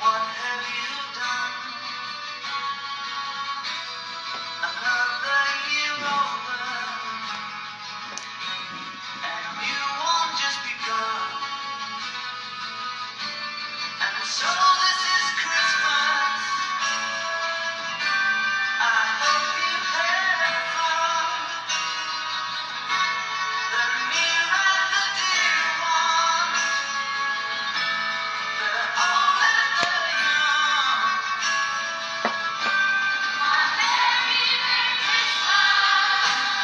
what have you done? Another year over, and you won't just be gone. And so this is Christmas, I hope you had fun. The near and the dear ones, the old and the young. A merry, merry Christmas, a happy new year. Let's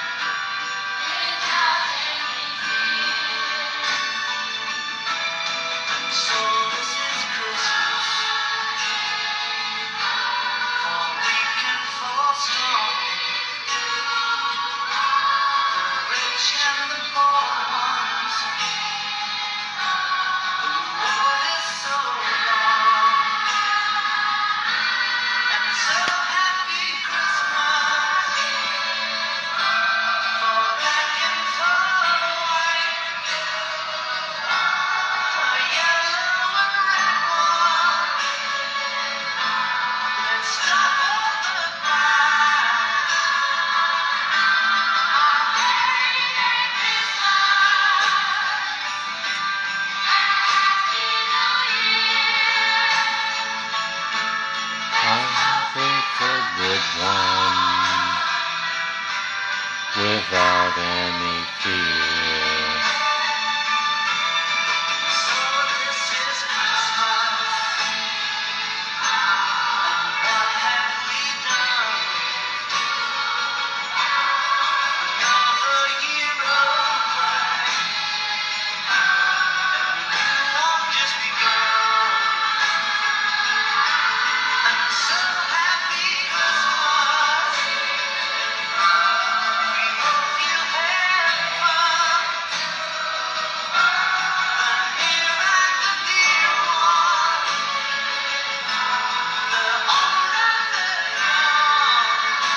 open up the world without any fear. So this is Christmas, for we can forestall the rich and the poor ones. The road is so long, and so happy Christmas, for black and for white, for yellow and red ones. Let's stop all the fights. A merry, merry Christmas, a happy new year. I think a good one without any fear. So this is Christmas, and what have we done? Another year over, and you won't just be gone. I'm so happy Christmas, we hope you had fun. The near and the dear ones, the old and the young. Merry, merry Christmas, a happy new year. I hope it's a good one without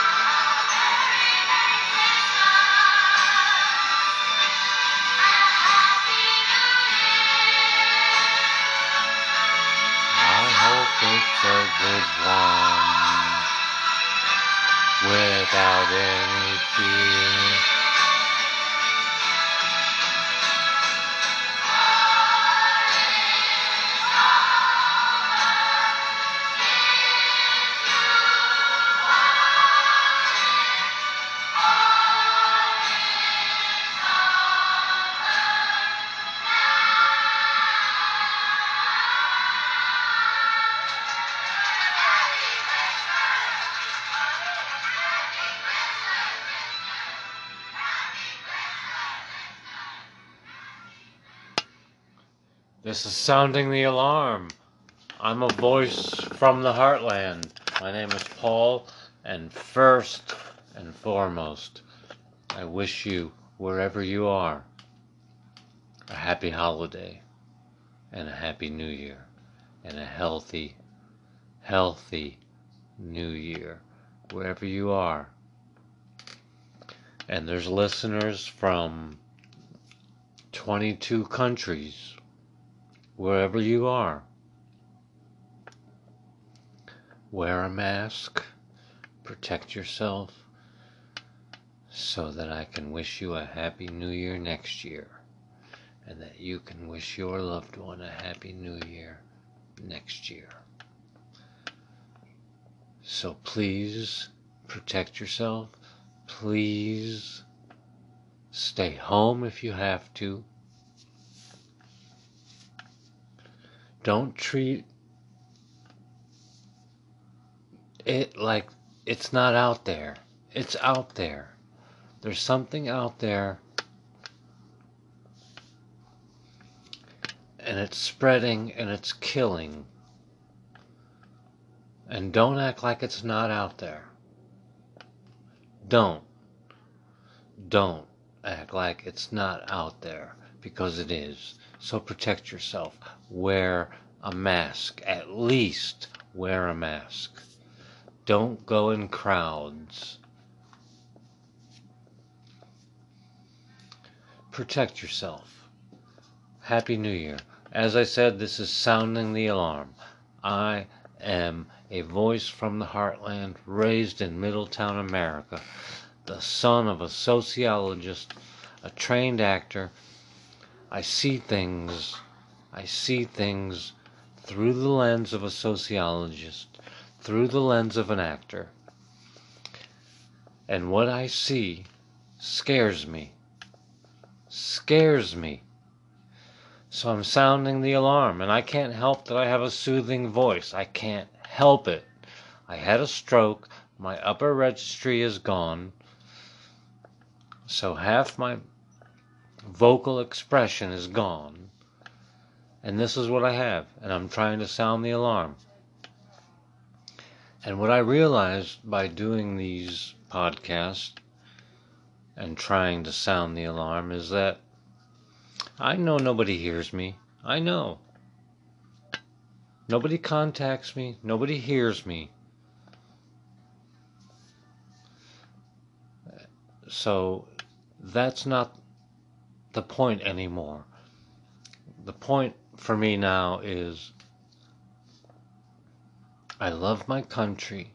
any fear. This is sounding the alarm. I'm a voice from the heartland. My name is Paul, and first and foremost, I wish you, wherever you are, a happy holiday and a happy new year and a healthy, healthy new year, wherever you are. And there's listeners from 22 countries. Wherever you are, wear a mask, protect yourself, so that I can wish you a happy new year next year, and that you can wish your loved one a happy new year next year. So please protect yourself, please stay home if you have to. Don't treat it like it's not out there. It's out there. There's something out there, and it's spreading and it's killing. And don't act like it's not out there. Don't act like it's not out there, because it is. So protect yourself. Wear a mask. At least wear a mask. Don't go in crowds. Protect yourself. Happy New Year. As I said, this is sounding the alarm. I am a voice from the heartland, raised in Middletown America, the son of a sociologist, a trained actor. I see things through the lens of a sociologist, through the lens of an actor. And what I see scares me. Scares me. So I'm sounding the alarm, and I can't help that I have a soothing voice. I can't help it. I had a stroke. My upper registry is gone. So half my vocal expression is gone. And this is what I have, and I'm trying to sound the alarm. And what I realized by doing these podcasts and trying to sound the alarm is that I know nobody hears me. I know. Nobody contacts me. Nobody hears me. So that's not the point anymore. The point for me now is I love my country.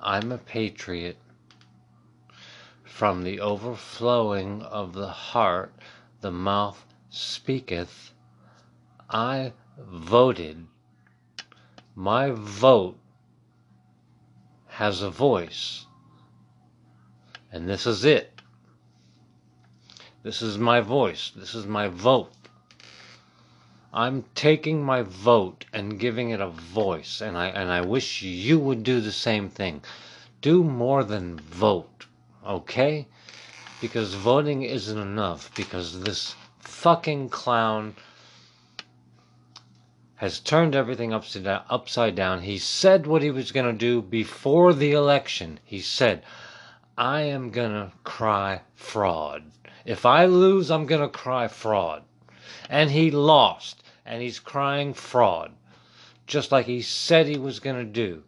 I'm a patriot. From the overflowing of the heart, the mouth speaketh. I voted. My vote has a voice. And this is it. This is my voice. This is my vote. I'm taking my vote and giving it a voice. And I wish you would do the same thing. Do more than vote. Okay? Because voting isn't enough. Because this fucking clown has turned everything upside down. He said what he was going to do before the election. He said, I am going to cry fraud. If I lose, I'm going to cry fraud. And he lost. And he's crying fraud. Just like he said he was going to do.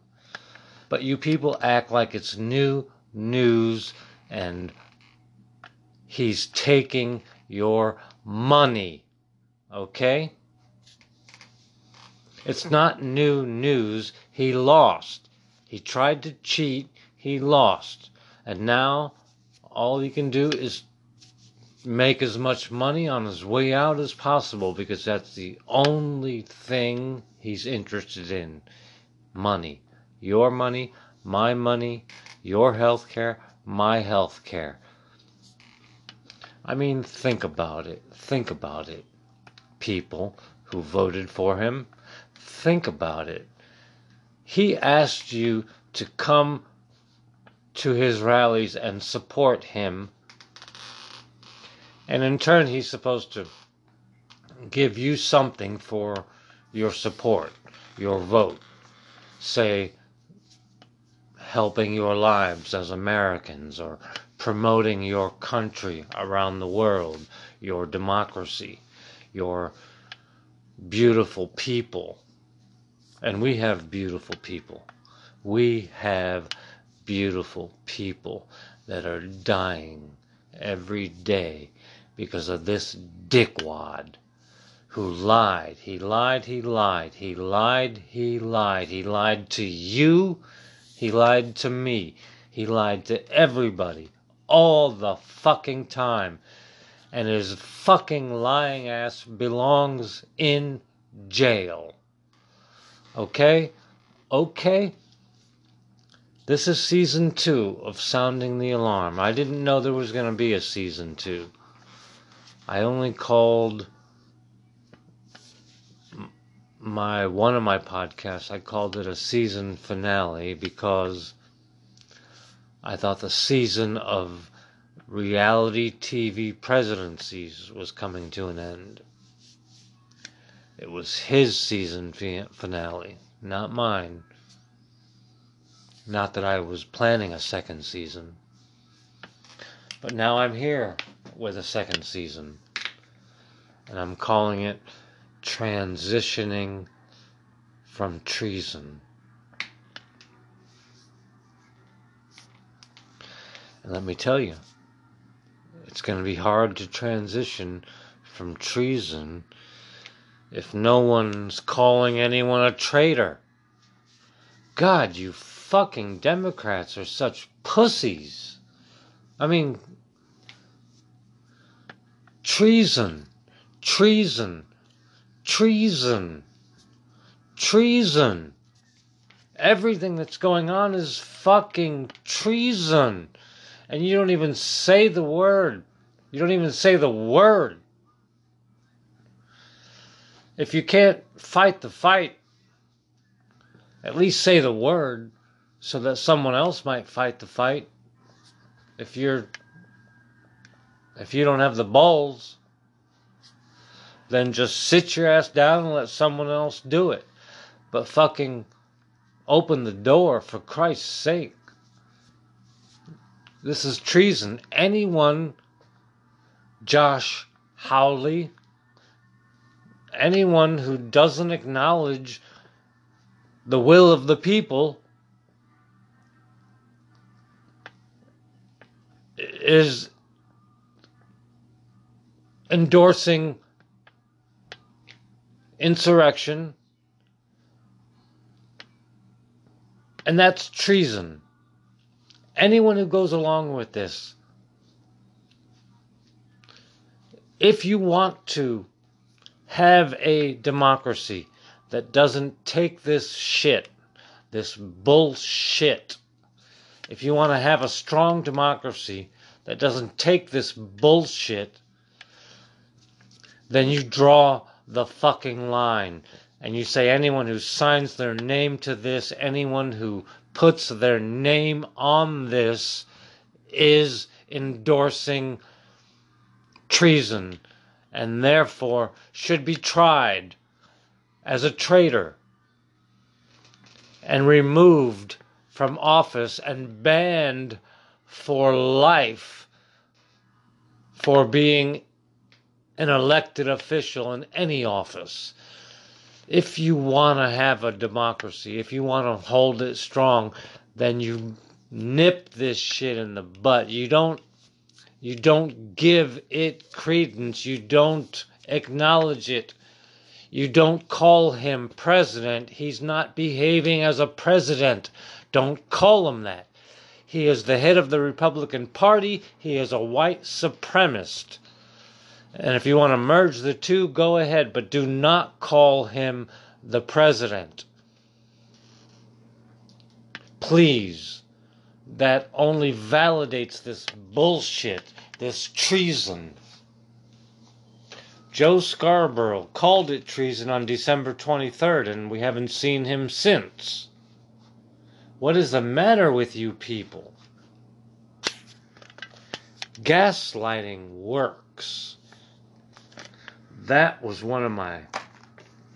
But you people act like it's new news, and he's taking your money, okay? It's not new news. He lost. He tried to cheat. He lost. And now all he can do is make as much money on his way out as possible, because that's the only thing he's interested in. Money. Your money, my money. Your health care, my health care. I mean, think about it. Think about it. People who voted for him, think about it. He asked you to come to his rallies and support him. And in turn, he's supposed to give you something for your support, your vote. Say, helping your lives as Americans, or promoting your country around the world, your democracy, your beautiful people. And we have beautiful people. We have beautiful people that are dying every day because of this dickwad who lied. He lied, he lied, he lied, he lied. He lied to you. He lied to me. He lied to everybody. All the fucking time. And his fucking lying ass belongs in jail. Okay? Okay? This is season 2 of Sounding the Alarm. I didn't know there was going to be a season 2. I only called one of my podcasts, I called it a season finale, because I thought the season of reality TV presidencies was coming to an end. It was his season finale, not mine. Not that I was planning a second season. But now I'm here with a second season. and I'm calling it Transitioning from Treason. And let me tell you, it's going to be hard to transition from treason if no one's calling anyone a traitor. God, you fucking Democrats are such pussies. I mean, treason, treason, treason, treason. Everything that's going on is fucking treason. And you don't even say the word. You don't even say the word. If you can't fight the fight, at least say the word so that someone else might fight the fight. If you don't have the balls, then just sit your ass down and let someone else do it. But fucking open the door, for Christ's sake. This is treason. Anyone, Josh Hawley, anyone who doesn't acknowledge the will of the people is endorsing insurrection, and that's treason. Anyone who goes along with this, if you want to have a democracy that doesn't take this shit, this bullshit, if you want to have a strong democracy that doesn't take this bullshit, then you draw the fucking line. And you say anyone who signs their name to this, anyone who puts their name on this is endorsing treason and therefore should be tried as a traitor and removed from office and banned for life for being an elected official in any office. If you want to have a democracy, if you want to hold it strong, then you nip this shit in the butt. You don't give it credence. You don't acknowledge it. You don't call him president. He's not behaving as a president. Don't call him that. He is the head of the Republican Party. He is a white supremacist. And if you want to merge the two, go ahead, but do not call him the president. Please. That only validates this bullshit, this treason. Joe Scarborough called it treason on December 23rd, and we haven't seen him since. What is the matter with you people? Gaslighting works. That was one of my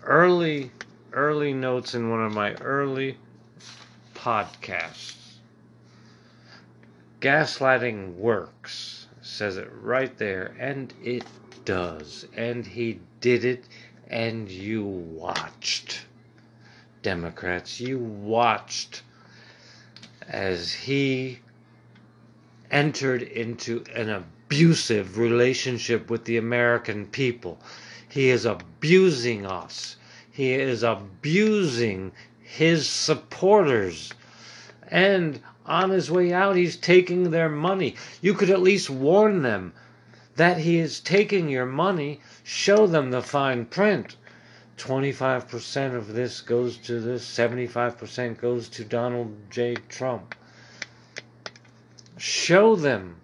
early notes in one of my early podcasts. Gaslighting works. It says it right there. And it does. And he did it. And you watched. Democrats, you watched as he entered into an abusive relationship with the American people. He is abusing us. He is abusing his supporters. And on his way out, he's taking their money. You could at least warn them that he is taking your money. Show them the fine print. 25% of this goes to this. 75% goes to Donald J. Trump. Show them.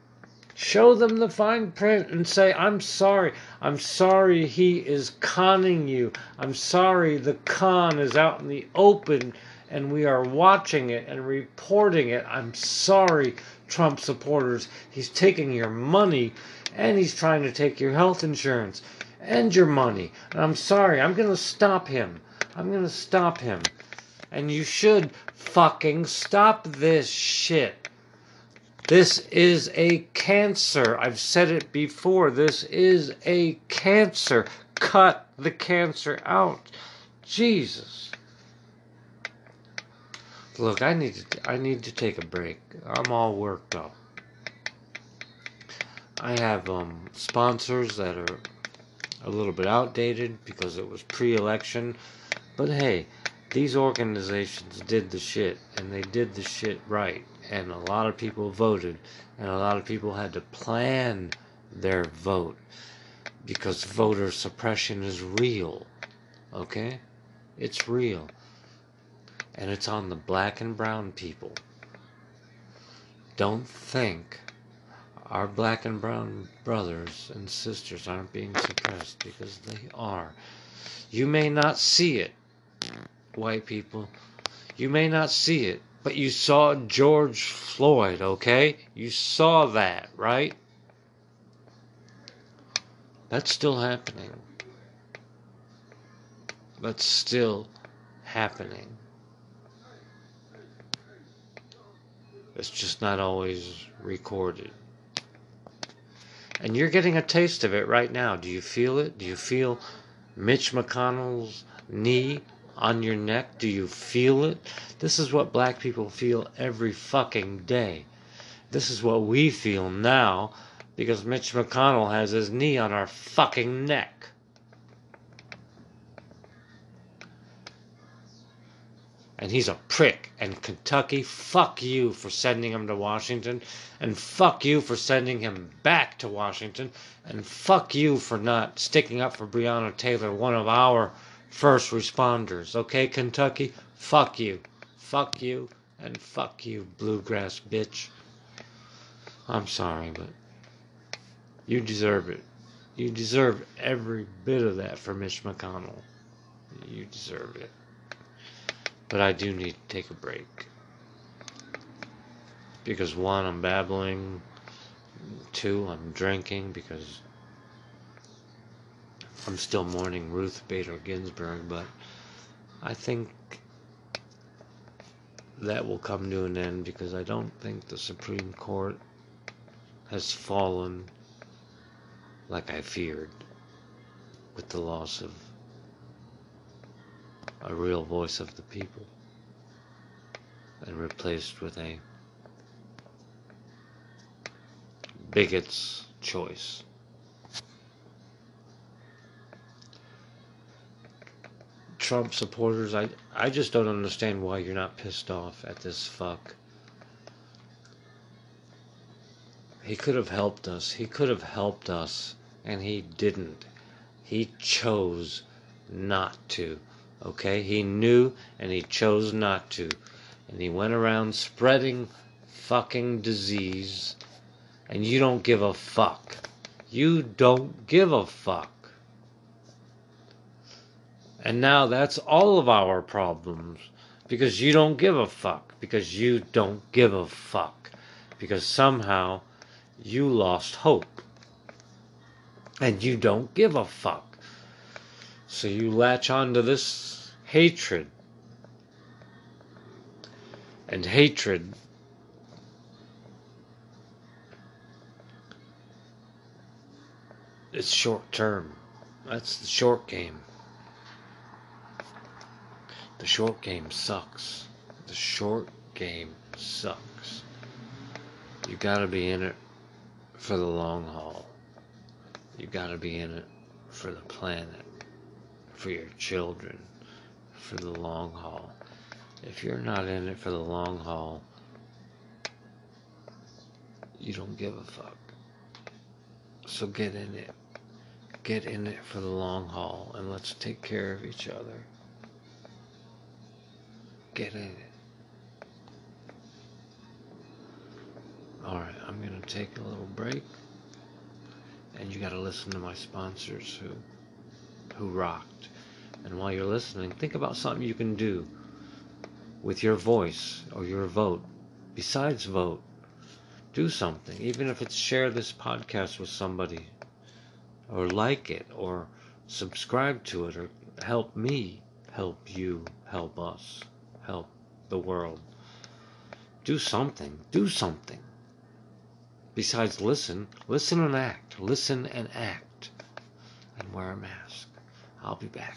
Show them the fine print and say, I'm sorry. I'm sorry he is conning you. I'm sorry the con is out in the open and we are watching it and reporting it. I'm sorry, Trump supporters. He's taking your money and he's trying to take your health insurance and your money. And I'm sorry. I'm going to stop him. I'm going to stop him. And you should fucking stop this shit. This is a cancer. I've said it before. This is a cancer. Cut the cancer out. Jesus. Look, I need to take a break. I'm all worked up. I have sponsors that are a little bit outdated because it was pre-election. But hey, these organizations did the shit, and they did the shit right. And a lot of people voted, and a lot of people had to plan their vote because voter suppression is real, okay? It's real, and it's on the black and brown people. Don't think our black and brown brothers and sisters aren't being suppressed, because they are. You may not see it, white people. You may not see it. But you saw George Floyd, okay? You saw that, right? That's still happening. That's still happening. It's just not always recorded. And you're getting a taste of it right now. Do you feel it? Do you feel Mitch McConnell's knee on your neck? Do you feel it? This is what black people feel every fucking day. This is what we feel now because Mitch McConnell has his knee on our fucking neck. And he's a prick. And Kentucky, fuck you for sending him to Washington. And fuck you for sending him back to Washington. And fuck you for not sticking up for Breonna Taylor, one of our first responders, okay, Kentucky? Fuck you, and fuck you, bluegrass bitch. I'm sorry, but you deserve it. You deserve every bit of that for Mitch McConnell. You deserve it. But I do need to take a break. Because one, I'm babbling. Two, I'm drinking because I'm still mourning Ruth Bader Ginsburg, but I think that will come to an end because I don't think the Supreme Court has fallen like I feared with the loss of a real voice of the people and replaced with a bigot's choice. Trump supporters, I just don't understand why you're not pissed off at this fuck. He could have helped us. He could have helped us, and he didn't. He chose not to, okay? He knew, and he chose not to. And he went around spreading fucking disease, and you don't give a fuck. You don't give a fuck. And now that's all of our problems, because you don't give a fuck, because you don't give a fuck, because somehow you lost hope, and you don't give a fuck. So you latch onto this hatred, and hatred is short term. That's the short game. The short game sucks. The short game sucks. You gotta be in it for the long haul. You gotta be in it for the planet, for your children, for the long haul. If you're not in it for the long haul, you don't give a fuck. So get in it. Get in it for the long haul, and let's take care of each other. Get in it. Alright, I'm going to take a little break. And you got to listen to my sponsors who rocked. And while you're listening, think about something you can do with your voice or your vote. Besides vote, do something. Even if it's share this podcast with somebody, or like it, or subscribe to it, or help me, help you, help us. Help the world. Do something. Do something. besides listen and act. Listen and act. And wear a mask. I'll be back.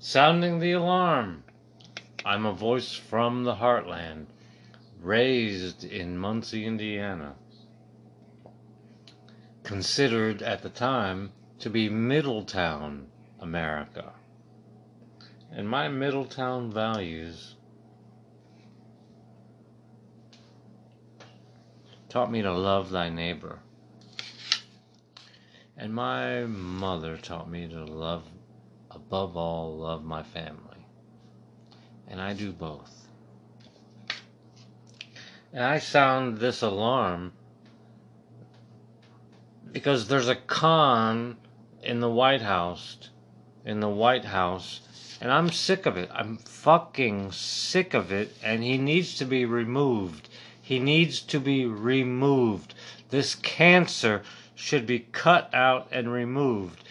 Sounding the alarm, I'm a voice from the heartland, raised in Muncie, Indiana. Considered at the time to be Middletown America. And my Middletown values taught me to love thy neighbor. And my mother taught me to love, above all, love my family. And I do both. And I sound this alarm because there's a con in the White House, and I'm sick of it. I'm fucking sick of it, and he needs to be removed. He needs to be removed. This cancer should be cut out and removed.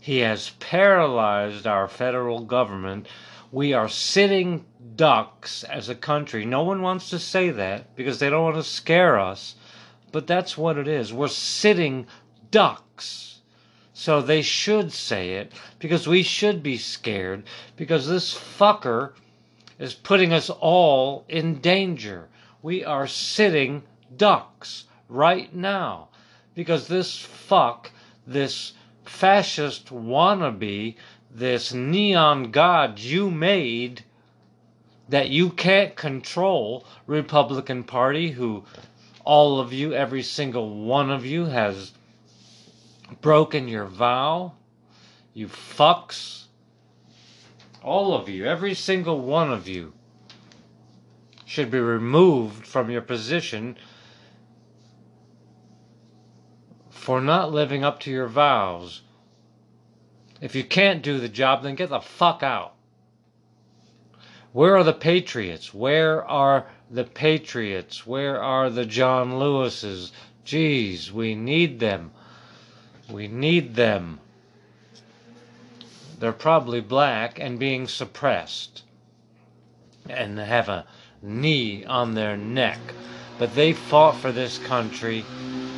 He has paralyzed our federal government. We are sitting ducks as a country. No one wants to say that because they don't want to scare us, but that's what it is. We're sitting ducks. So they should say it because we should be scared, because this fucker is putting us all in danger. We are sitting ducks right now because this fuck, this fascist wannabe, this neon god you made that you can't control, Republican Party, who all of you, every single one of you, has broken your vow, you fucks. All of you, every single one of you, should be removed from your position for not living up to your vows. If you can't do the job, then get the fuck out. Where are the patriots? Where are the patriots? Where are the John Lewises? Jeez, we need them. We need them. They're probably black and being suppressed and have a knee on their neck. But they fought for this country,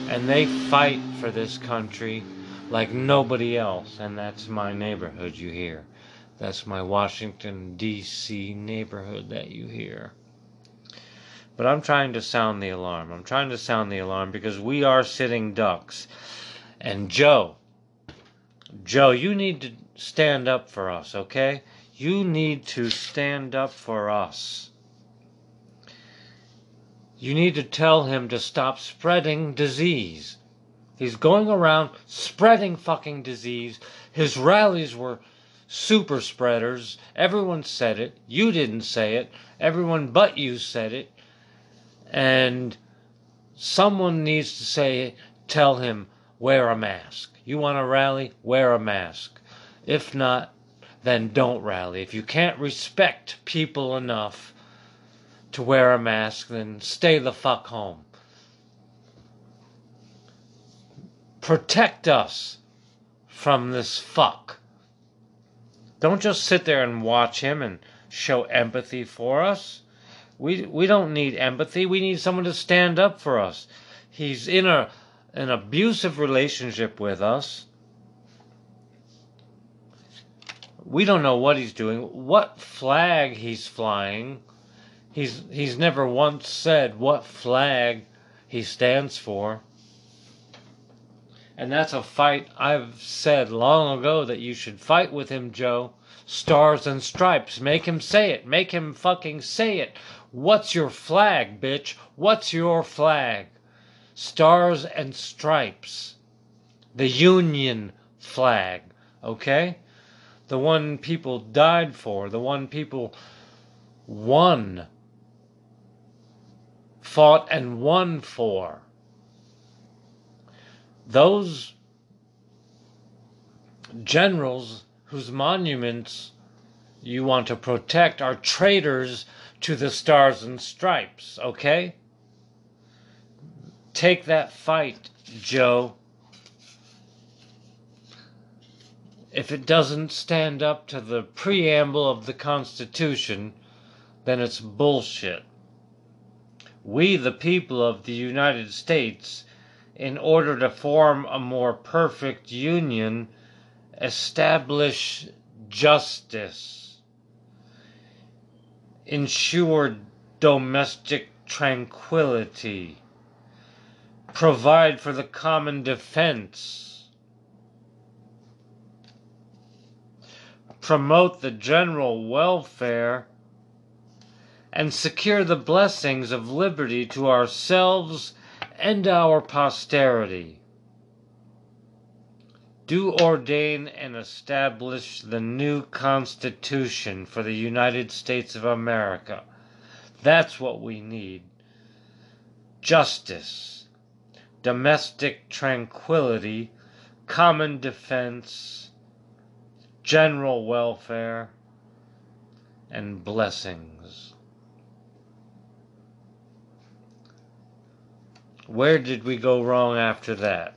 and they fight for this country like nobody else. And that's my neighborhood you hear. That's my Washington, D.C. neighborhood that you hear. But I'm trying to sound the alarm. I'm trying to sound the alarm because we are sitting ducks. And Joe, you need to stand up for us, okay? You need to stand up for us. You need to tell him to stop spreading disease. He's going around spreading fucking disease. His rallies were super spreaders. Everyone said it. You didn't say it. Everyone but you said it. And someone needs to say it. Tell him, wear a mask. You want to rally? Wear a mask. If not, then don't rally. If you can't respect people enough to wear a mask, then stay the fuck home. Protect us from this fuck. Don't just sit there and watch him and show empathy for us. We don't need empathy. We need someone to stand up for us. He's in an abusive relationship with us. We don't know what he's doing, what flag he's flying. He's never once said what flag he stands for. And that's a fight I've said long ago that you should fight with him, Joe. Stars and stripes. Make him say it. Make him fucking say it. What's your flag, bitch? What's your flag? Stars and stripes. The Union flag. Okay? The one people died for, the one people won, fought and won for. Those generals whose monuments you want to protect are traitors to the Stars and Stripes, okay? Take that fight, Joe. If it doesn't stand up to the preamble of the Constitution, then it's bullshit. We, the people of the United States, in order to form a more perfect union, establish justice, ensure domestic tranquility, provide for the common defense, promote the general welfare, and secure the blessings of liberty to ourselves and our posterity. Do ordain and establish the new Constitution for the United States of America. That's what we need. Justice, domestic tranquility, common defense, general welfare, and blessings. Where did we go wrong after that?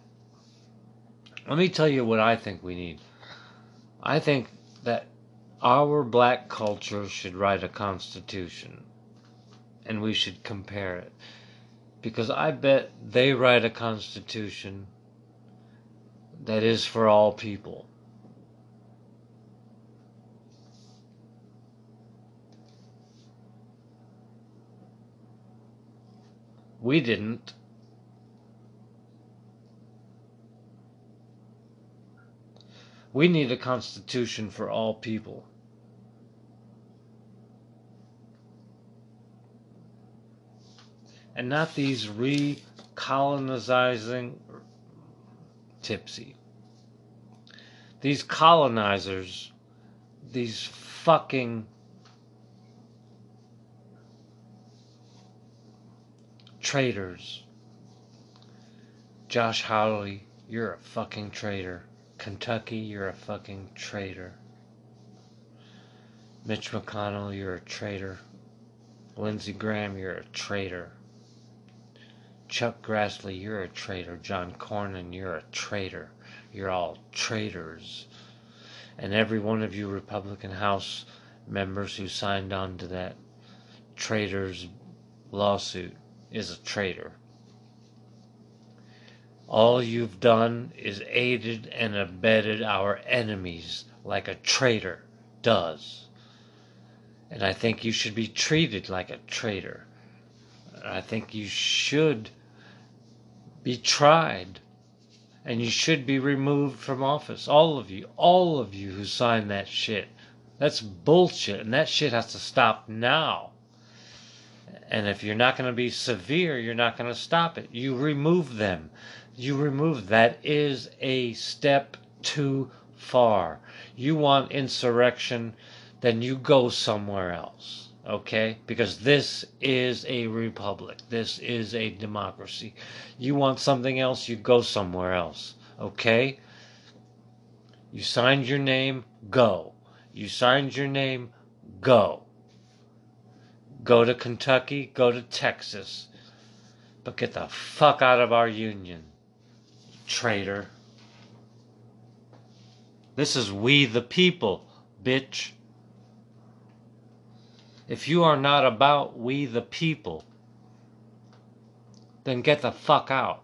Let me tell you what I think we need. I think that our black culture should write a constitution, and we should compare it. Because I bet they write a constitution that is for all people. We didn't. We need a constitution for all people. And not these re-colonizing tipsy. these colonizers, these fucking traitors. Josh Hawley, you're a fucking traitor. Kentucky, you're a fucking traitor. Mitch McConnell, you're a traitor. Lindsey Graham, you're a traitor. Chuck Grassley, you're a traitor. John Cornyn, you're a traitor. You're all traitors. And every one of you Republican House members who signed on to that traitor's lawsuit is a traitor. All you've done is aided and abetted our enemies like a traitor does. And I think you should be treated like a traitor. I think you should be tried. And you should be removed from office. All of you who signed that shit. That's bullshit. And that shit has to stop now. And if you're not going to be severe, you're not going to stop it. You remove them. You remove. That is a step too far. You want insurrection, then you go somewhere else. Okay? Because this is a republic. This is a democracy. You want something else, you go somewhere else. Okay? You signed your name, go. You signed your name, go. Go to Kentucky, go to Texas. But get the fuck out of our union, traitor. This is we the people, bitch. If you are not about we the people, then get the fuck out.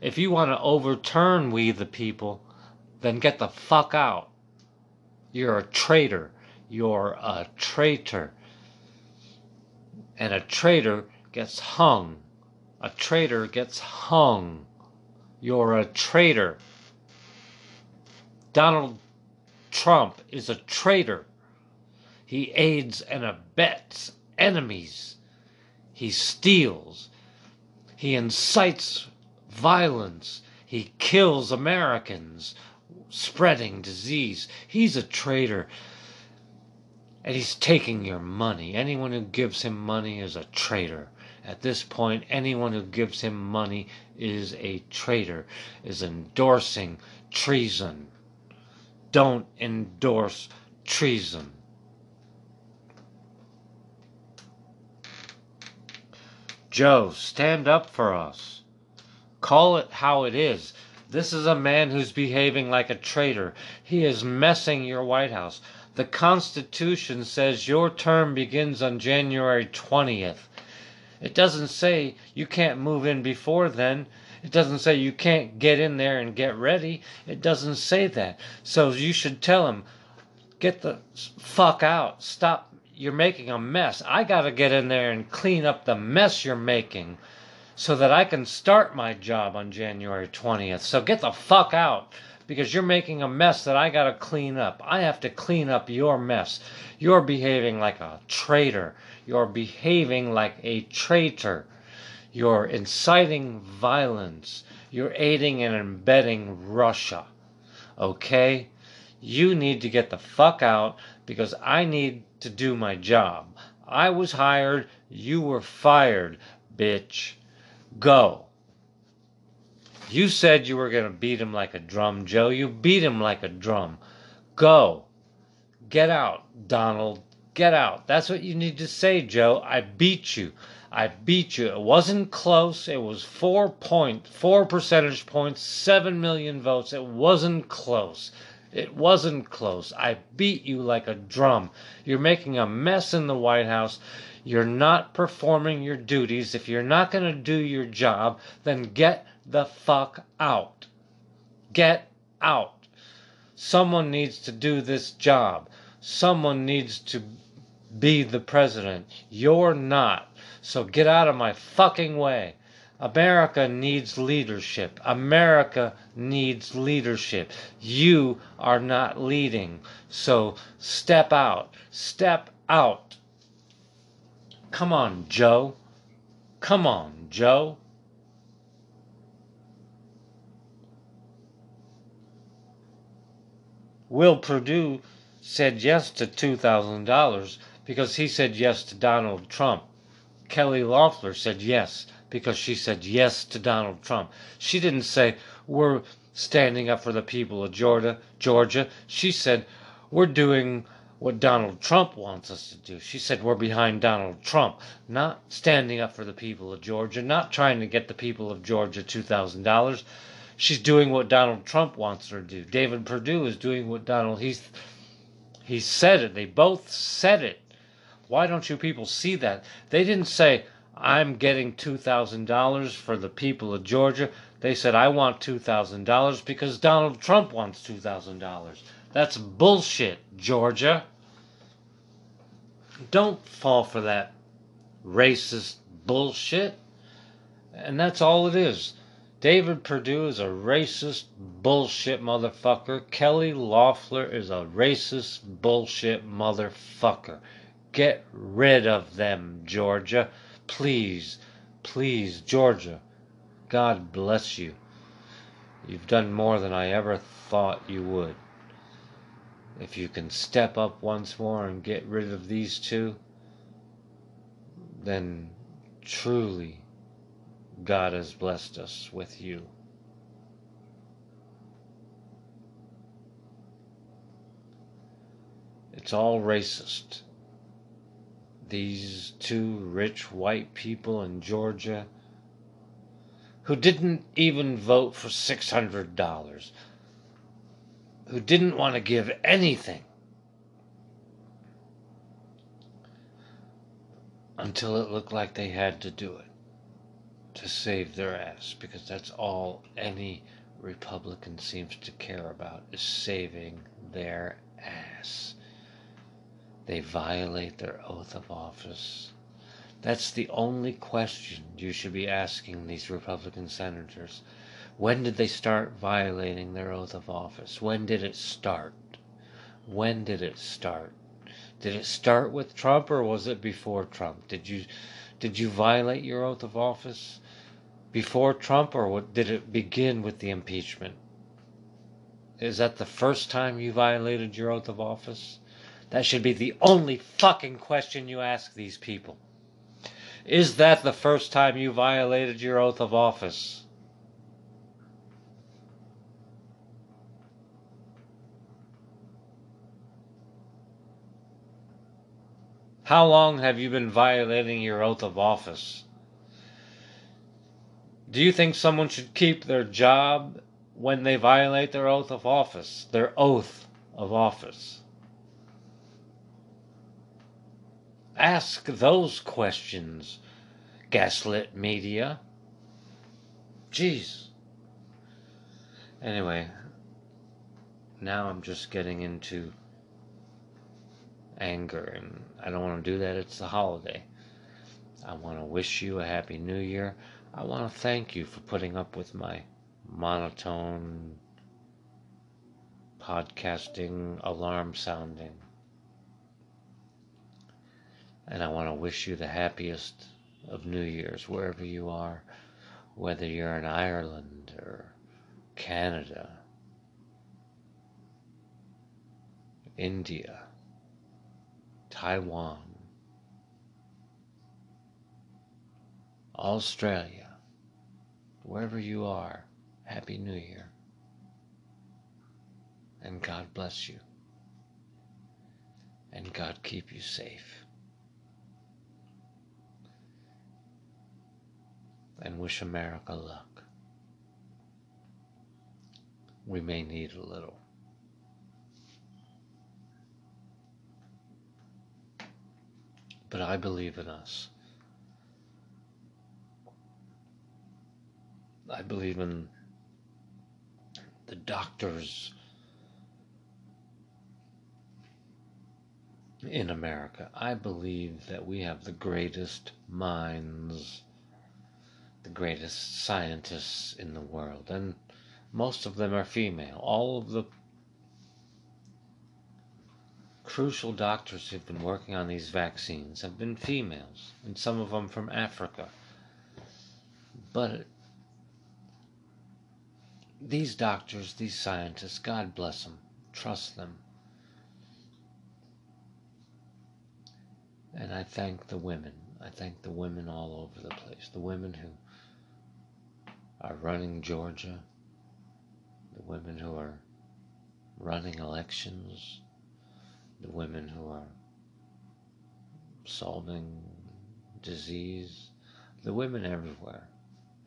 If you want to overturn we the people, then get the fuck out. You're a traitor. You're a traitor. And a traitor gets hung. A traitor gets hung. You're a traitor. Donald Trump is a traitor. He aids and abets enemies. He steals. He incites violence. He kills Americans, spreading disease. He's a traitor. And he's taking your money. Anyone who gives him money is a traitor. At this point, anyone who gives him money is a traitor, is endorsing treason. Don't endorse treason. Joe, stand up for us. Call it how it is. This is a man who's behaving like a traitor. He is messing your White House. The Constitution says your term begins on January 20th. It doesn't say you can't move in before then. It doesn't say you can't get in there and get ready. It doesn't say that. So you should tell him, get the fuck out. Stop. You're making a mess. I gotta get in there and clean up the mess you're making so that I can start my job on January 20th. So get the fuck out, because you're making a mess that I gotta clean up. I have to clean up your mess. You're behaving like a traitor. You're behaving like a traitor. You're inciting violence. You're aiding and abetting Russia. Okay? You need to get the fuck out, because I need to do my job. I was hired, you were fired, bitch. Go. You said you were going to beat him like a drum, Joe. You beat him like a drum. Go. Get out, Donald. Get out. That's what you need to say, Joe. I beat you. I beat you. It wasn't close. It was 4 percentage points, 7 million votes. It wasn't close. It wasn't close. I beat you like a drum. You're making a mess in the White House. You're not performing your duties. If you're not going to do your job, then get the fuck out. Get out. Someone needs to do this job. Someone needs to be the president. You're not. So get out of my fucking way. America needs leadership. America needs leadership. You are not leading. So step out. Step out. Come on, Joe. Come on, Joe. Will Perdue said yes to $2,000 because he said yes to Donald Trump. Kelly Loeffler said yes because she said yes to Donald Trump. She didn't say, we're standing up for the people of Georgia. She said, we're doing what Donald Trump wants us to do. She said, we're behind Donald Trump, not standing up for the people of Georgia, not trying to get the people of Georgia $2,000. She's doing what Donald Trump wants her to do. David Perdue is doing what he said it. They both said it. Why don't you people see that? They didn't say, I'm getting $2,000 for the people of Georgia. They said, I want $2,000 because Donald Trump wants $2,000. That's bullshit, Georgia. Don't fall for that racist bullshit. And that's all it is. David Perdue is a racist bullshit motherfucker. Kelly Loeffler is a racist bullshit motherfucker. Get rid of them, Georgia. Please, please, Georgia. God bless you. You've done more than I ever thought you would. If you can step up once more and get rid of these two, then truly God has blessed us with you. It's all racist. These two rich white people in Georgia who didn't even vote for $600, who didn't want to give anything until it looked like they had to do it to save their ass, because that's all any Republican seems to care about, is saving their ass. They violate their oath of office. That's the only question you should be asking these Republican senators. When did they start violating their oath of office? When did it start? When did it start? Did it start with Trump, or was it before Trump? Did you violate your oath of office before Trump, or did it begin with the impeachment? Is that the first time you violated your oath of office? That should be the only fucking question you ask these people. Is that the first time you violated your oath of office? How long have you been violating your oath of office? Do you think someone should keep their job when they violate their oath of office? Their oath of office. Ask those questions, gaslit media. Jeez. Anyway, now I'm just getting into anger, and I don't want to do that. It's the holiday. I want to wish you a happy new year. I want to thank you for putting up with my monotone podcasting alarm sounding, and I want to wish you the happiest of New Year's wherever you are, whether you're in Ireland or Canada, India, Taiwan, Australia, wherever you are. Happy New Year, and God bless you, and God keep you safe, and wish America luck. We may need a little. But I believe in us. I believe in the doctors in America. I believe that we have the greatest minds, the greatest scientists in the world, and most of them are female. All of the crucial doctors who've been working on these vaccines have been females, and some of them from Africa. But these doctors, these scientists, God bless them. trust them. And I thank the women. I thank the women all over the place. The women who are running Georgia, the women who are running elections, the women who are solving disease, the women everywhere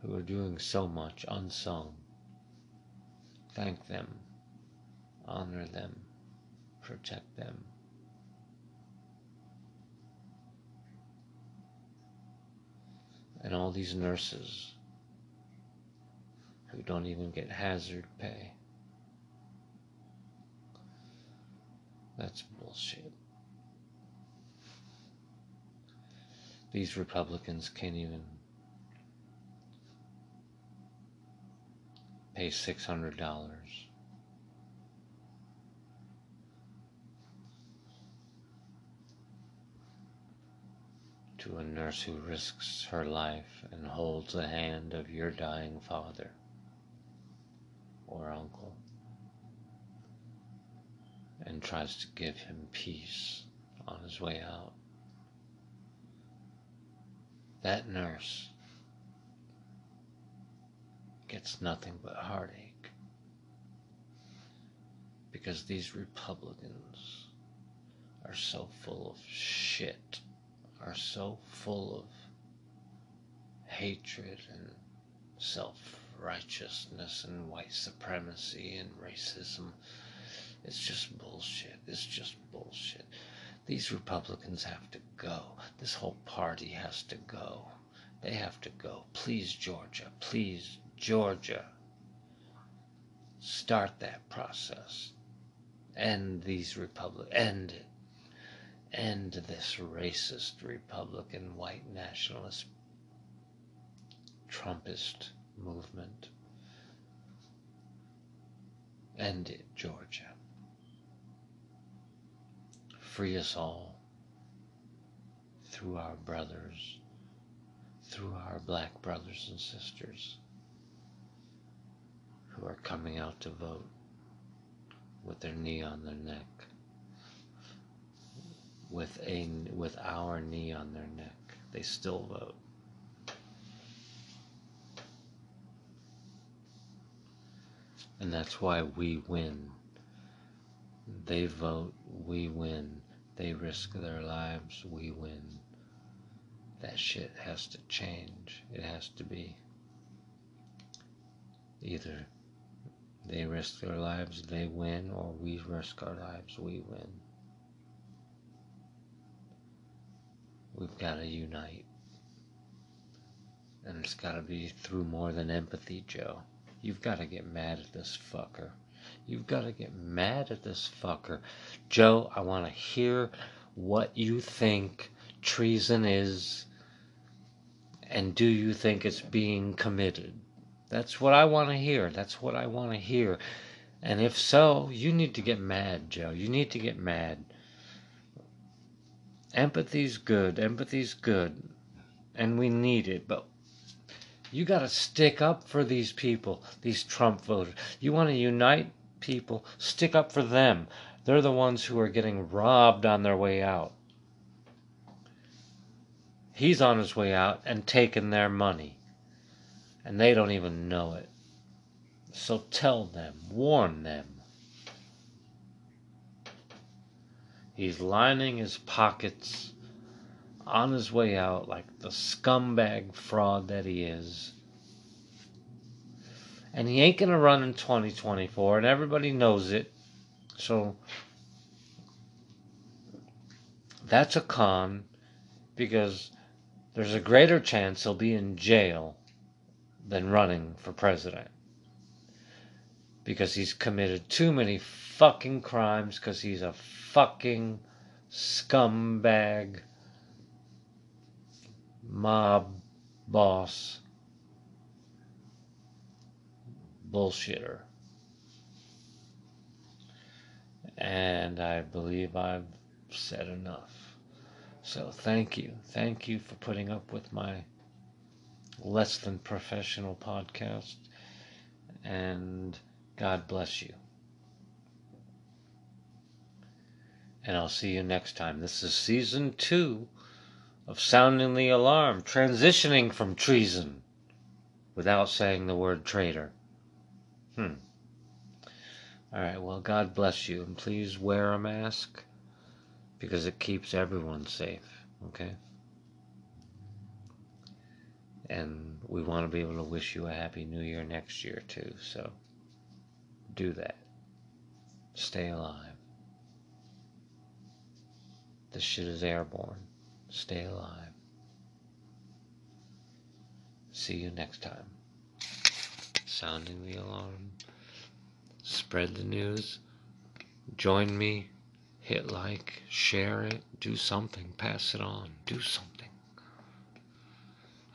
who are doing so much unsung. Thank them, honor them, protect them. And all these nurses who don't even get hazard pay. That's bullshit. These Republicans can't even pay $600. To a nurse who risks her life and holds the hand of your dying father or uncle and tries to give him peace on his way out. That nurse gets nothing but heartache because these Republicans are so full of shit, are so full of hatred and self-righteousness and white supremacy and racism. It's just bullshit. It's just bullshit. These Republicans have to go. This whole party has to go. They have to go. Please, Georgia. Please, Georgia. Start that process. End these Republicans. End it. End this racist Republican white nationalist Trumpist movement. End it, Georgia. Free us all through our brothers, through our black brothers and sisters who are coming out to vote with their knee on their neck. With our knee on their neck. They still vote. And that's why we win. They vote, we win. They risk their lives, we win. That shit has to change. It has to be. Either they risk their lives, they win, or we risk our lives, we win. We've got to unite. And it's got to be through more than empathy, Joe. You've got to get mad at this fucker. You've got to get mad at this fucker. Joe, I want to hear what you think treason is. And do you think it's being committed? That's what I want to hear. That's what I want to hear. And if so, you need to get mad, Joe. You need to get mad. Empathy's good. Empathy's good. And we need it. But you got to stick up for these people, these Trump voters. You want to unite people, stick up for them. They're the ones who are getting robbed on their way out. He's on his way out and taking their money. And they don't even know it. So tell them. Warn them. He's lining his pockets on his way out like the scumbag fraud that he is. And he ain't going to run in 2024, and everybody knows it. So that's a con, because there's a greater chance he'll be in jail than running for president. Because he's committed too many fucking crimes, because he's a fucking scumbag mob boss bullshitter. And I believe I've said enough. So thank you. Thank you for putting up with my less than professional podcast. And God bless you. and I'll see you next time. This is Season 2 of Sounding the Alarm, transitioning from treason without saying the word traitor. All right, well, God bless you, and please wear a mask because it keeps everyone safe, okay? And we want to be able to wish you a Happy New Year next year, too, so do that. Stay alive. This shit is airborne. Stay alive. See you next time. Sounding the alarm. Spread the news. Join me. Hit like. Share it. Do something. Pass it on. Do something.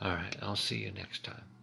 All right. I'll see you next time.